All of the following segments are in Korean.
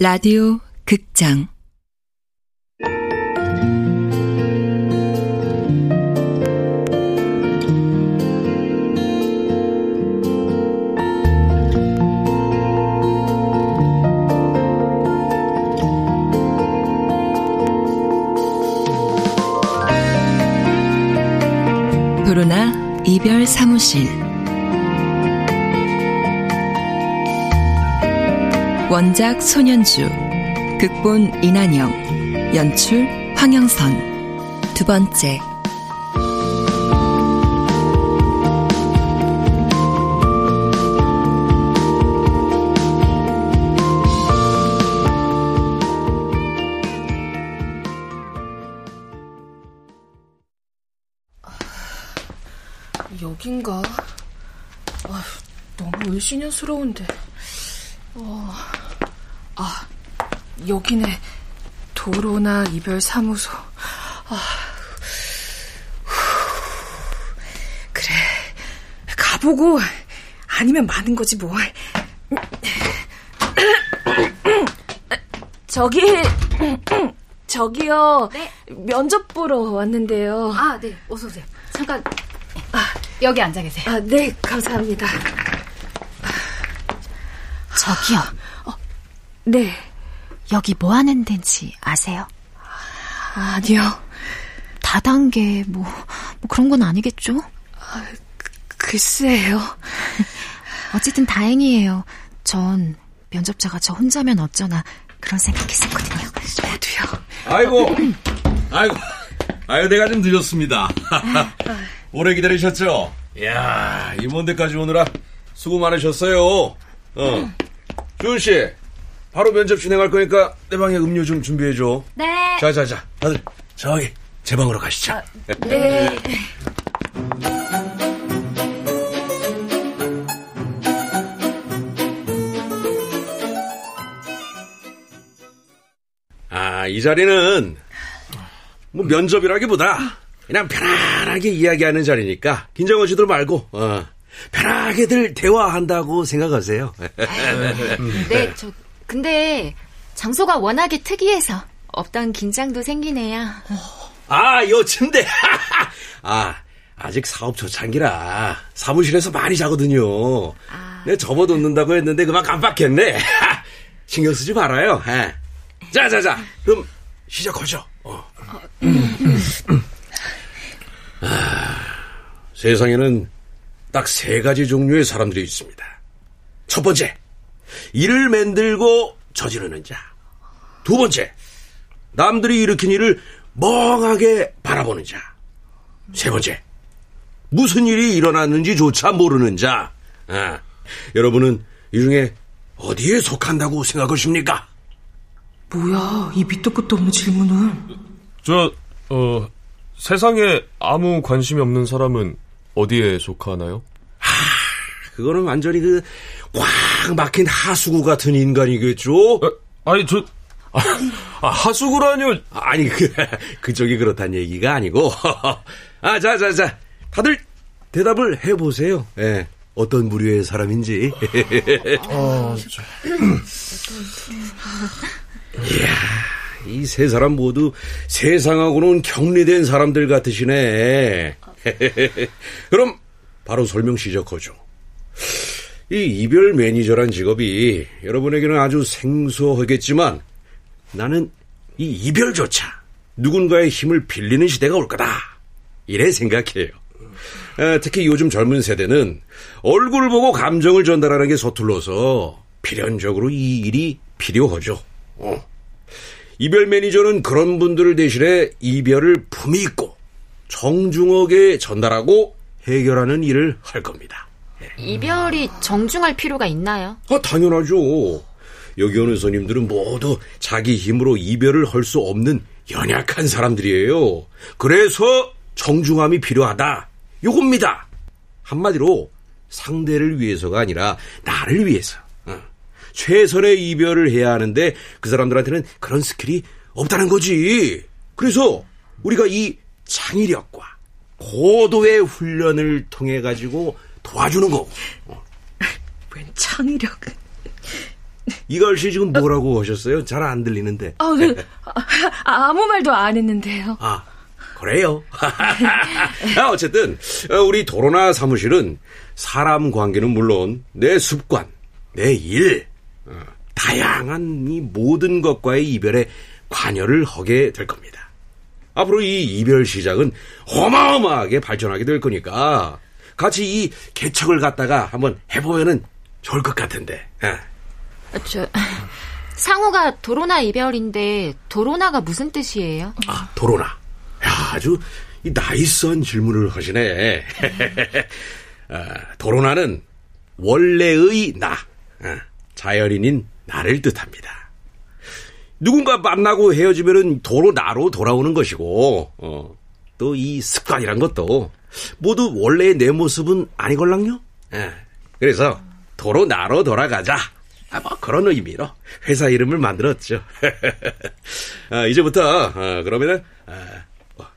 라디오 극장 도로나 이별 사무실 원작 손현주, 극본 이난영, 연출 황영선. 두 번째. 여긴가? 아휴, 너무 을씨년스러운데. 아, 여기네. 도로나 이별 사무소. 아, 그래, 가보고 아니면 마는 거지 뭐. 저기요. 네? 면접 보러 왔는데요. 아, 네, 어서 오세요. 잠깐, 여기 앉아 계세요. 아, 네, 감사합니다. 저기요. 네. 여기 뭐 하는 데인지 아세요? 아니요. 다단계 뭐 그런 건 아니겠죠? 아, 글쎄요. 어쨌든 다행이에요. 전 면접자가 저 혼자면 어쩌나 그런 생각했었거든요. 저도요. 아이고, 내가 좀 늦었습니다. 오래 기다리셨죠? 이야, 이 먼 데까지 오느라 수고 많으셨어요. 주은 씨. 바로 면접 진행할 거니까 내 방에 음료 좀 준비해줘. 네. 자, 다들 저기 제 방으로 가시죠. 아, 네. 아, 이 자리는 뭐 면접이라기보다 그냥 편안하게 이야기하는 자리니까 긴장하지들 말고 편하게들 대화한다고 생각하세요. 네, 저. 근데 장소가 워낙에 특이해서 없던 긴장도 생기네요. 아, 요 침대. 아직 사업 초창기라 사무실에서 많이 자거든요. 내 접어놓는다고 했는데 그만 깜빡했네. 신경 쓰지 말아요. 자, 그럼 시작하죠. 세상에는 딱 세 가지 종류의 사람들이 있습니다. 첫 번째. 일을 만들고 저지르는 자. 두 번째, 남들이 일으킨 일을 멍하게 바라보는 자. 세 번째, 무슨 일이 일어났는지조차 모르는 자. 여러분은 이 중에 어디에 속한다고 생각하십니까? 뭐야, 이 밑도 끝도 없는 질문을. 세상에 아무 관심이 없는 사람은 어디에 속하나요? 그거는 완전히 꽉 막힌 하수구 같은 인간이겠죠? 하수구라뇨? 아니, 그쪽이 그렇단 얘기가 아니고. 자. 다들 대답을 해보세요. 예. 어떤 부류의 사람인지. 이야, 이 세 사람 모두 세상하고는 격리된 사람들 같으시네. 그럼 바로 설명 시작하죠. 이 이별 매니저란 직업이 여러분에게는 아주 생소하겠지만 나는 이 이별조차 누군가의 힘을 빌리는 시대가 올 거다 이래 생각해요. 특히 요즘 젊은 세대는 얼굴 보고 감정을 전달하는 게 서툴러서 필연적으로 이 일이 필요하죠. 이별 매니저는 그런 분들을 대신해 이별을 품이 있고 정중하게 전달하고 해결하는 일을 할 겁니다. 이별이 정중할 필요가 있나요? 당연하죠. 여기 오는 손님들은 모두 자기 힘으로 이별을 할 수 없는 연약한 사람들이에요. 그래서 정중함이 필요하다. 요겁니다. 한마디로 상대를 위해서가 아니라 나를 위해서. 최선의 이별을 해야 하는데 그 사람들한테는 그런 스킬이 없다는 거지. 그래서 우리가 이 창의력과 고도의 훈련을 통해 가지고 도와주는 거고. 웬 창의력. 이걸씨 지금 뭐라고 하셨어요? 잘 안 들리는데. 아무 말도 안 했는데요. 아, 그래요? 어쨌든 우리 도로나 사무실은 사람 관계는 물론 내 습관, 내 일, 다양한 이 모든 것과의 이별에 관여를 하게 될 겁니다. 앞으로 이 이별 시장은 어마어마하게 발전하게 될 거니까 같이 이 개척을 갖다가 한번 해보면은 좋을 것 같은데. 상호가 도로나 이별인데 도로나가 무슨 뜻이에요? 아, 도로나. 야, 아주 이 나이스한 질문을 하시네. 도로나는 원래의 나, 자연인인 나를 뜻합니다. 누군가 만나고 헤어지면은 도로 나로 돌아오는 것이고, 또 이 습관이란 것도 모두 원래의 내 모습은 아니걸랑요. 그래서 도로 나로 돌아가자. 그런 의미로 회사 이름을 만들었죠. 이제부터 그러면은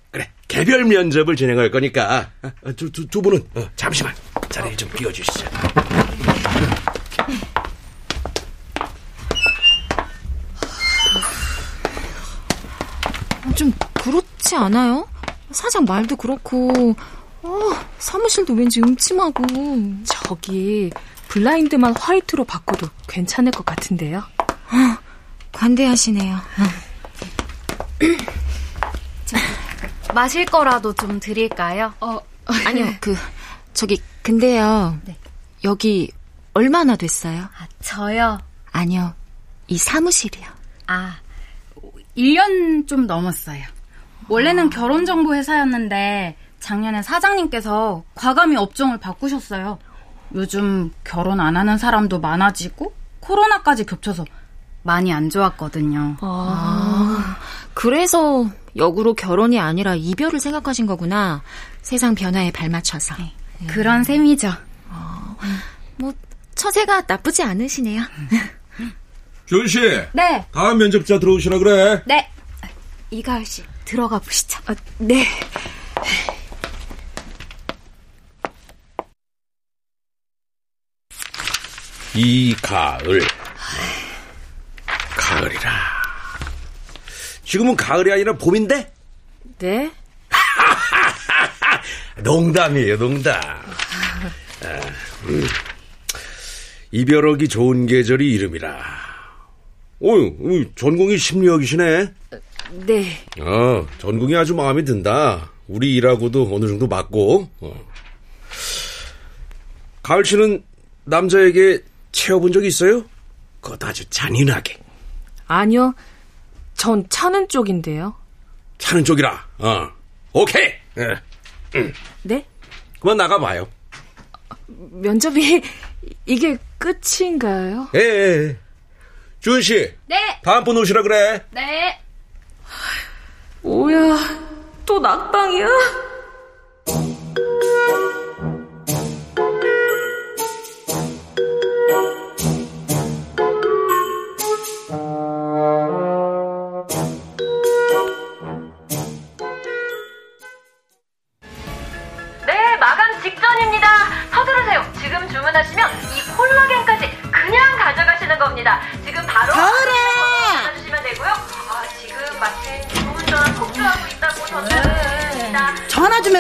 그래, 개별 면접을 진행할 거니까 두 분은 잠시만 자리를 좀 비워주시죠. 좀 그렇지 않아요? 사장 말도 그렇고 사무실도 왠지 음침하고. 저기 블라인드만 화이트로 바꿔도 괜찮을 것 같은데요. 관대하시네요. 마실 거라도 좀 드릴까요? 아니요. 근데요. 네. 여기 얼마나 됐어요? 저요? 아니요. 이 사무실이요. 1년 좀 넘었어요. 원래는 결혼정보회사였는데 작년에 사장님께서 과감히 업종을 바꾸셨어요. 요즘 결혼 안 하는 사람도 많아지고 코로나까지 겹쳐서 많이 안 좋았거든요. 그래서 역으로 결혼이 아니라 이별을 생각하신 거구나. 세상 변화에 발맞춰서. 네. 그런 셈이죠. 처세가 나쁘지 않으시네요. 교윤 씨. 네. 다음 면접자 들어오시라 그래. 네. 이가을 씨 들어가 보시죠. 네. 이 가을. 가을이라. 지금은 가을이 아니라 봄인데? 네? 농담이에요, 농담. 이별하기 좋은 계절이 이름이라. 전공이 심리학이시네? 네. 전공이 아주 마음에 든다. 우리 일하고도 어느 정도 맞고. 가을 씨는 남자에게 채워본 적 있어요? 그것도 아주 잔인하게. 아니요. 전 차는 쪽인데요. 차는 쪽이라. 오케이. 네? 그만 나가봐요. 면접이 이게 끝인가요? 예. 주은 씨. 네. 다음 분 오시라 그래. 네. 뭐야, 또 낙방이야?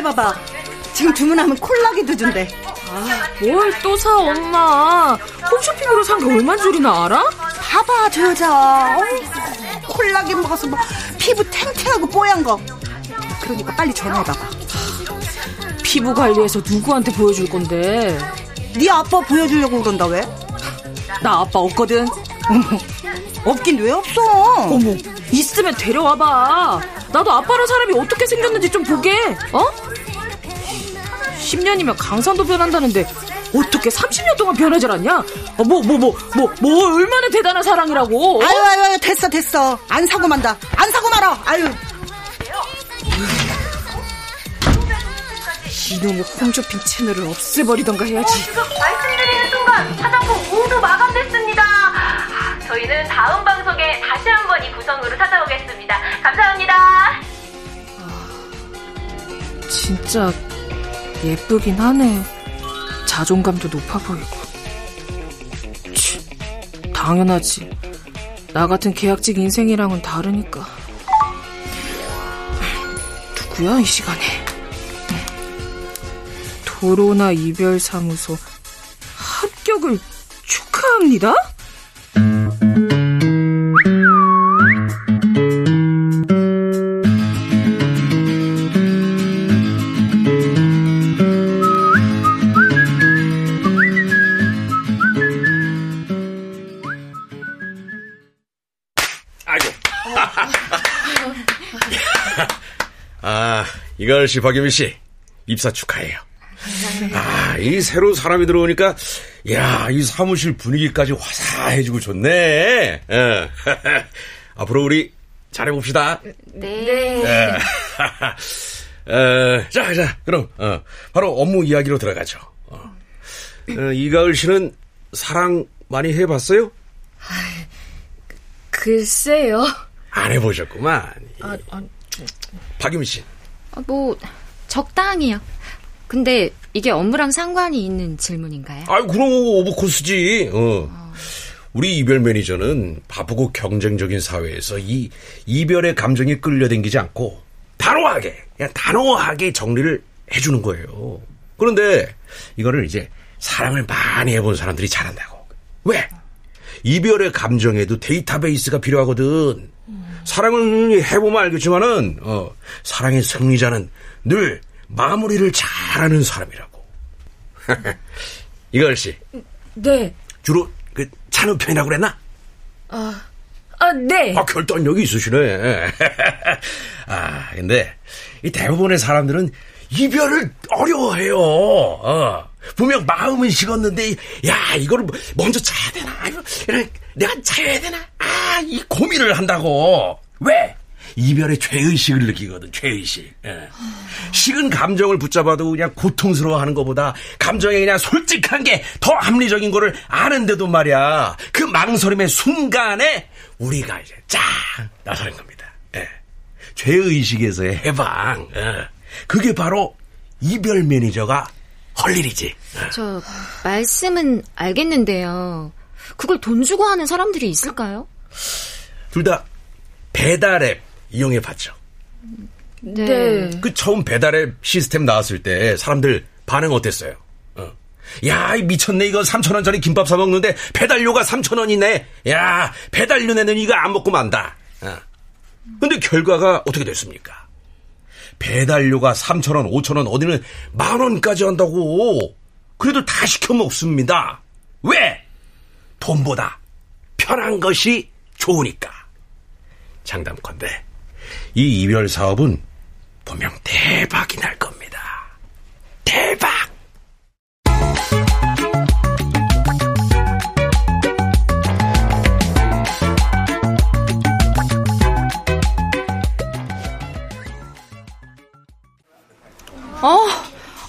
봐봐. 지금 주문하면 콜라기도 준대. 뭘 또 사, 엄마. 홈쇼핑으로 산 게 얼만 줄이나 알아? 봐봐, 저 여자. 콜라기 먹어서 막 피부 탱탱하고 뽀얀 거. 그러니까 빨리 전화해봐봐. 피부 관리해서 누구한테 보여줄 건데? 네 아빠 보여주려고 그런다, 왜? 나 아빠 없거든. 없긴 왜 없어? 어머, 있으면 데려와봐. 나도 아빠란 사람이 어떻게 생겼는지 좀 보게. 10년이면 강산도 변한다는데 어떻게 30년 동안 변하지 않냐? 뭐 얼마나 대단한 사랑이라고. 아유 됐어. 안 사고 말아. 아유, 이놈의 홈쇼핑 채널을 없애버리던가 해야지. 지금 말씀드리는 순간 화장품 모두 마감됐습니다. 저희는 다음 방송에 다시 한번 이 구성으로 찾아오겠습니다. 감사합니다. 진짜 예쁘긴 하네. 자존감도 높아 보이고. 당연하지. 나 같은 계약직 인생이랑은 다르니까. 누구야 이 시간에. 도로나 이별 사무소 합격을 축하합니다. 이갈씨, 박유미씨, 입사 축하해요. 이 새로 사람이 들어오니까, 이야, 이 사무실 분위기까지 화사해지고 좋네. 예. 앞으로 우리 잘해봅시다. 네. 예. 자, 그럼 바로 업무 이야기로 들어가죠. 이가을 씨는 사랑 많이 해봤어요? 글쎄요. 안 해보셨구만. 박유미 씨. 뭐 적당히요. 근데 이게 업무랑 상관이 있는 질문인가요? 그럼 오버코스지. 우리 이별 매니저는 바쁘고 경쟁적인 사회에서 이 이별의 감정이 끌려당기지 않고 단호하게 정리를 해주는 거예요. 그런데 이거를 이제 사랑을 많이 해본 사람들이 잘한다고. 왜? 이별의 감정에도 데이터베이스가 필요하거든. 사랑을 해보면 알겠지만은 사랑의 승리자는 늘 마무리를 잘하는 사람이라고. 이가을 씨. 네. 주로 그 차는 편이라고 그랬나? 네. 결단력이 있으시네. 근데 이 대부분의 사람들은 이별을 어려워해요. 분명 마음은 식었는데, 야, 이거를 먼저 차야 되나? 내가 차야 되나? 이 고민을 한다고. 왜? 이별의 죄의식을 느끼거든, 죄의식. 식은 감정을 붙잡아도 그냥 고통스러워하는 것보다 감정에 그냥 솔직한 게 더 합리적인 거를 아는데도 말이야. 그 망설임의 순간에 우리가 이제 쫙 나서는 겁니다. 예. 죄의식에서의 해방. 그게 바로 이별 매니저가 할 일이지. 저 말씀은 알겠는데요. 그걸 돈 주고 하는 사람들이 있을까요? 둘 다 배달앱 이용해봤죠? 네. 그 처음 배달앱 시스템 나왔을 때 사람들 반응 어땠어요? 야, 미쳤네. 이거 3,000원짜리 김밥 사 먹는데 배달료가 3,000원이네. 야, 배달료 내는 이거 안 먹고 만다. 근데 결과가 어떻게 됐습니까? 배달료가 3,000원, 5,000원, 어디는 10,000원까지 한다고. 그래도 다 시켜 먹습니다. 왜? 돈보다 편한 것이 좋으니까. 장담컨대 이 이별 사업은 분명 대박이 날 겁니다. 대박!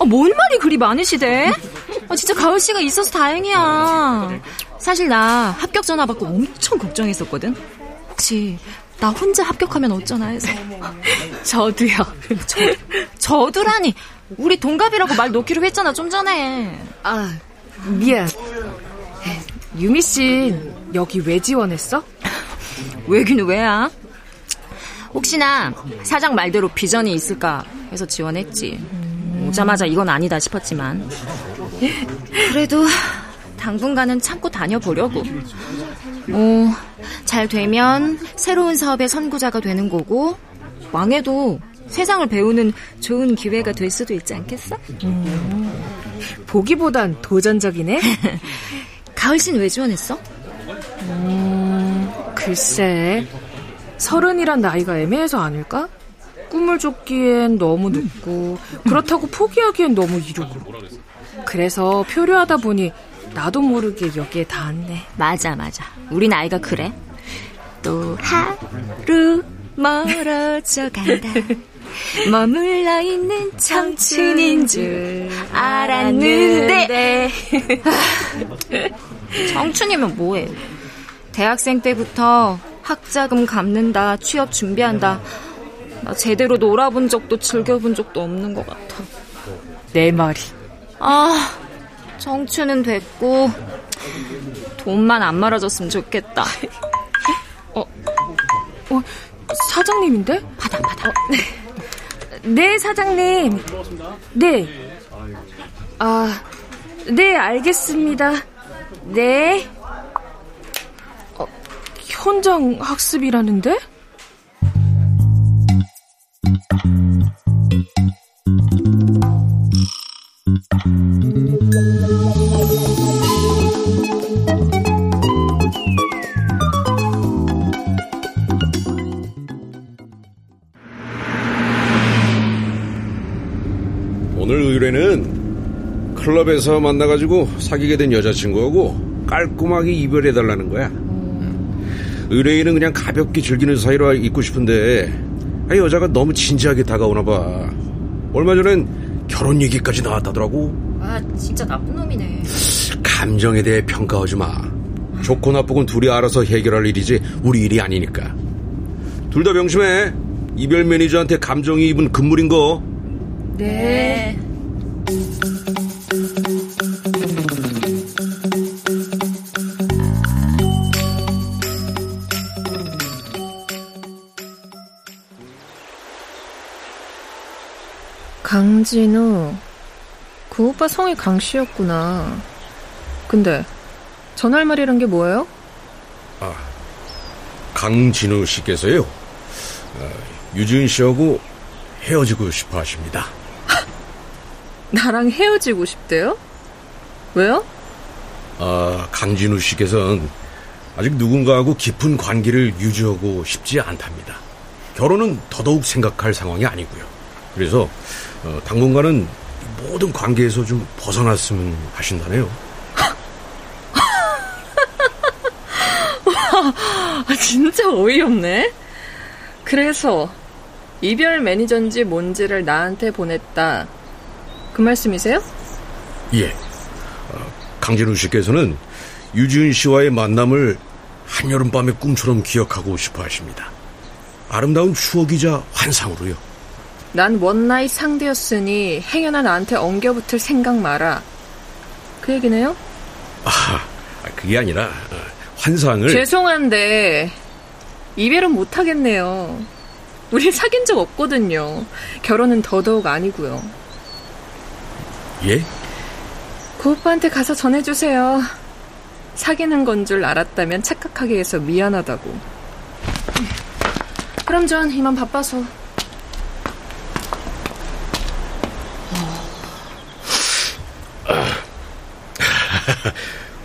뭔 말이 그리 많으시대? 진짜 가을 씨가 있어서 다행이야. 사실 나 합격 전화 받고 엄청 걱정했었거든. 혹시 나 혼자 합격하면 어쩌나 해서. 저도요. 저도라니. 우리 동갑이라고 말 놓기로 했잖아 좀 전에. 미안. 유미 씨 여기 왜 지원했어? 왜긴 왜야? 혹시나 사장 말대로 비전이 있을까 해서 지원했지. 오자마자 이건 아니다 싶었지만 그래도 당분간은 참고 다녀보려고. 잘 되면 새로운 사업의 선구자가 되는 거고, 망해도 세상을 배우는 좋은 기회가 될 수도 있지 않겠어? 보기보단 도전적이네. 가을 씨는 왜 지원했어? 글쎄, 30이란 나이가 애매해서 아닐까? 꿈을 쫓기엔 너무 늦고 그렇다고 포기하기엔 너무 이르고. 그래서 표류하다 보니 나도 모르게 여기에 닿았네. 맞아. 우리 나이가 그래. 또 하루 멀어져 간다. 머물러 있는 청춘인 줄 알았는데. 청춘이면 뭐해. 대학생 때부터 학자금 갚는다, 취업 준비한다. 나 제대로 놀아본 적도 즐겨본 적도 없는 것 같아. 내 말이. 청춘은 됐고 돈만 안 말아줬으면 좋겠다. 사장님인데? 받아. 네, 사장님. 네. 네, 알겠습니다. 네. 현장 학습이라는데? 오늘 의뢰는 클럽에서 만나가지고 사귀게 된 여자친구하고 깔끔하게 이별해달라는 거야. 의뢰인은 그냥 가볍게 즐기는 사이로 있고 싶은데 여자가 너무 진지하게 다가오나 봐. 얼마 전엔 결혼 얘기까지 나왔다더라고. 진짜 나쁜 놈이네. 감정에 대해 평가하지 마. 좋고 나쁘고는 둘이 알아서 해결할 일이지 우리 일이 아니니까. 둘 다 명심해. 이별 매니저한테 감정이입은 금물인 거. 네. 강진우, 그 오빠 성이 강씨였구나. 근데 전할 말이란 게 뭐예요? 강진우 씨께서요, 유지은 씨하고 헤어지고 싶어 하십니다. 나랑 헤어지고 싶대요? 왜요? 강진우 씨께서는 아직 누군가하고 깊은 관계를 유지하고 싶지 않답니다. 결혼은 더더욱 생각할 상황이 아니고요. 그래서 당분간은 모든 관계에서 좀 벗어났으면 하신다네요. 와, 진짜 어이없네. 그래서 이별 매니저인지 뭔지를 나한테 보냈다, 그 말씀이세요? 예. 강진우 씨께서는 유지은 씨와의 만남을 한여름밤의 꿈처럼 기억하고 싶어 하십니다. 아름다운 추억이자 환상으로요. 난 원나잇 상대였으니 행여나 나한테 엉겨붙을 생각 마라, 그 얘기네요? 그게 아니라 환상을... 죄송한데 이별은 못하겠네요. 우리 사귄 적 없거든요. 결혼은 더더욱 아니고요. 예? 그 오빠한테 가서 전해주세요. 사귀는 건 줄 알았다면 착각하게 해서 미안하다고. 그럼 전 이만 바빠서.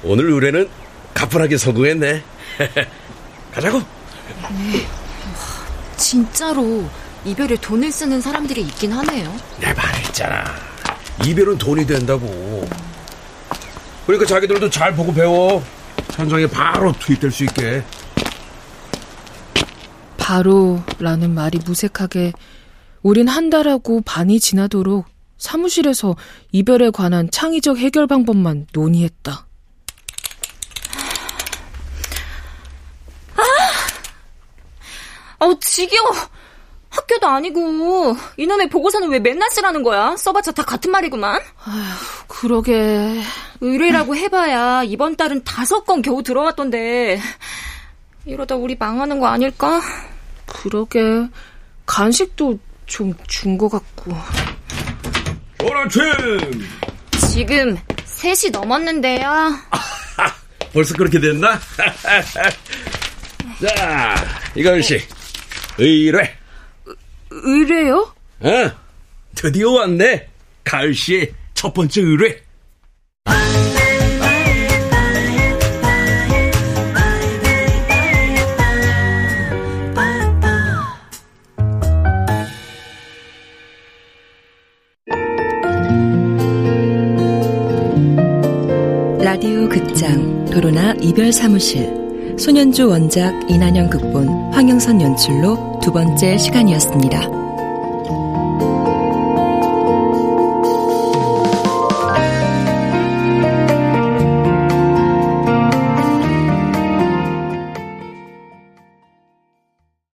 오늘 의뢰는 가뿐하게 성공했네. 가자고. 네. 진짜로 이별에 돈을 쓰는 사람들이 있긴 하네요. 내 말했잖아, 이별은 돈이 된다고. 그러니까 자기들도 잘 보고 배워. 현장에 바로 투입될 수 있게. 바로라는 말이 무색하게 우린 한 달하고 반이 지나도록 사무실에서 이별에 관한 창의적 해결 방법만 논의했다. 지겨워. 학교도 아니고 이놈의 보고서는 왜 맨날 쓰라는 거야? 써봤자 다 같은 말이구만. 아휴, 그러게. 의뢰라고 해봐야 이번 달은 5건 겨우 들어왔던데 이러다 우리 망하는 거 아닐까? 그러게. 간식도 좀 준 거 같고. 오라침! 지금 3시 넘었는데요. 벌써 그렇게 됐나? 자, 이가은 씨, 의뢰. 의뢰요? 드디어 왔네. 가을 씨의 첫 번째 의뢰. 라디오 극장 도로나 이별 사무실, 손현주 원작, 이난영 극본, 황영선 연출로 두 번째 시간이었습니다.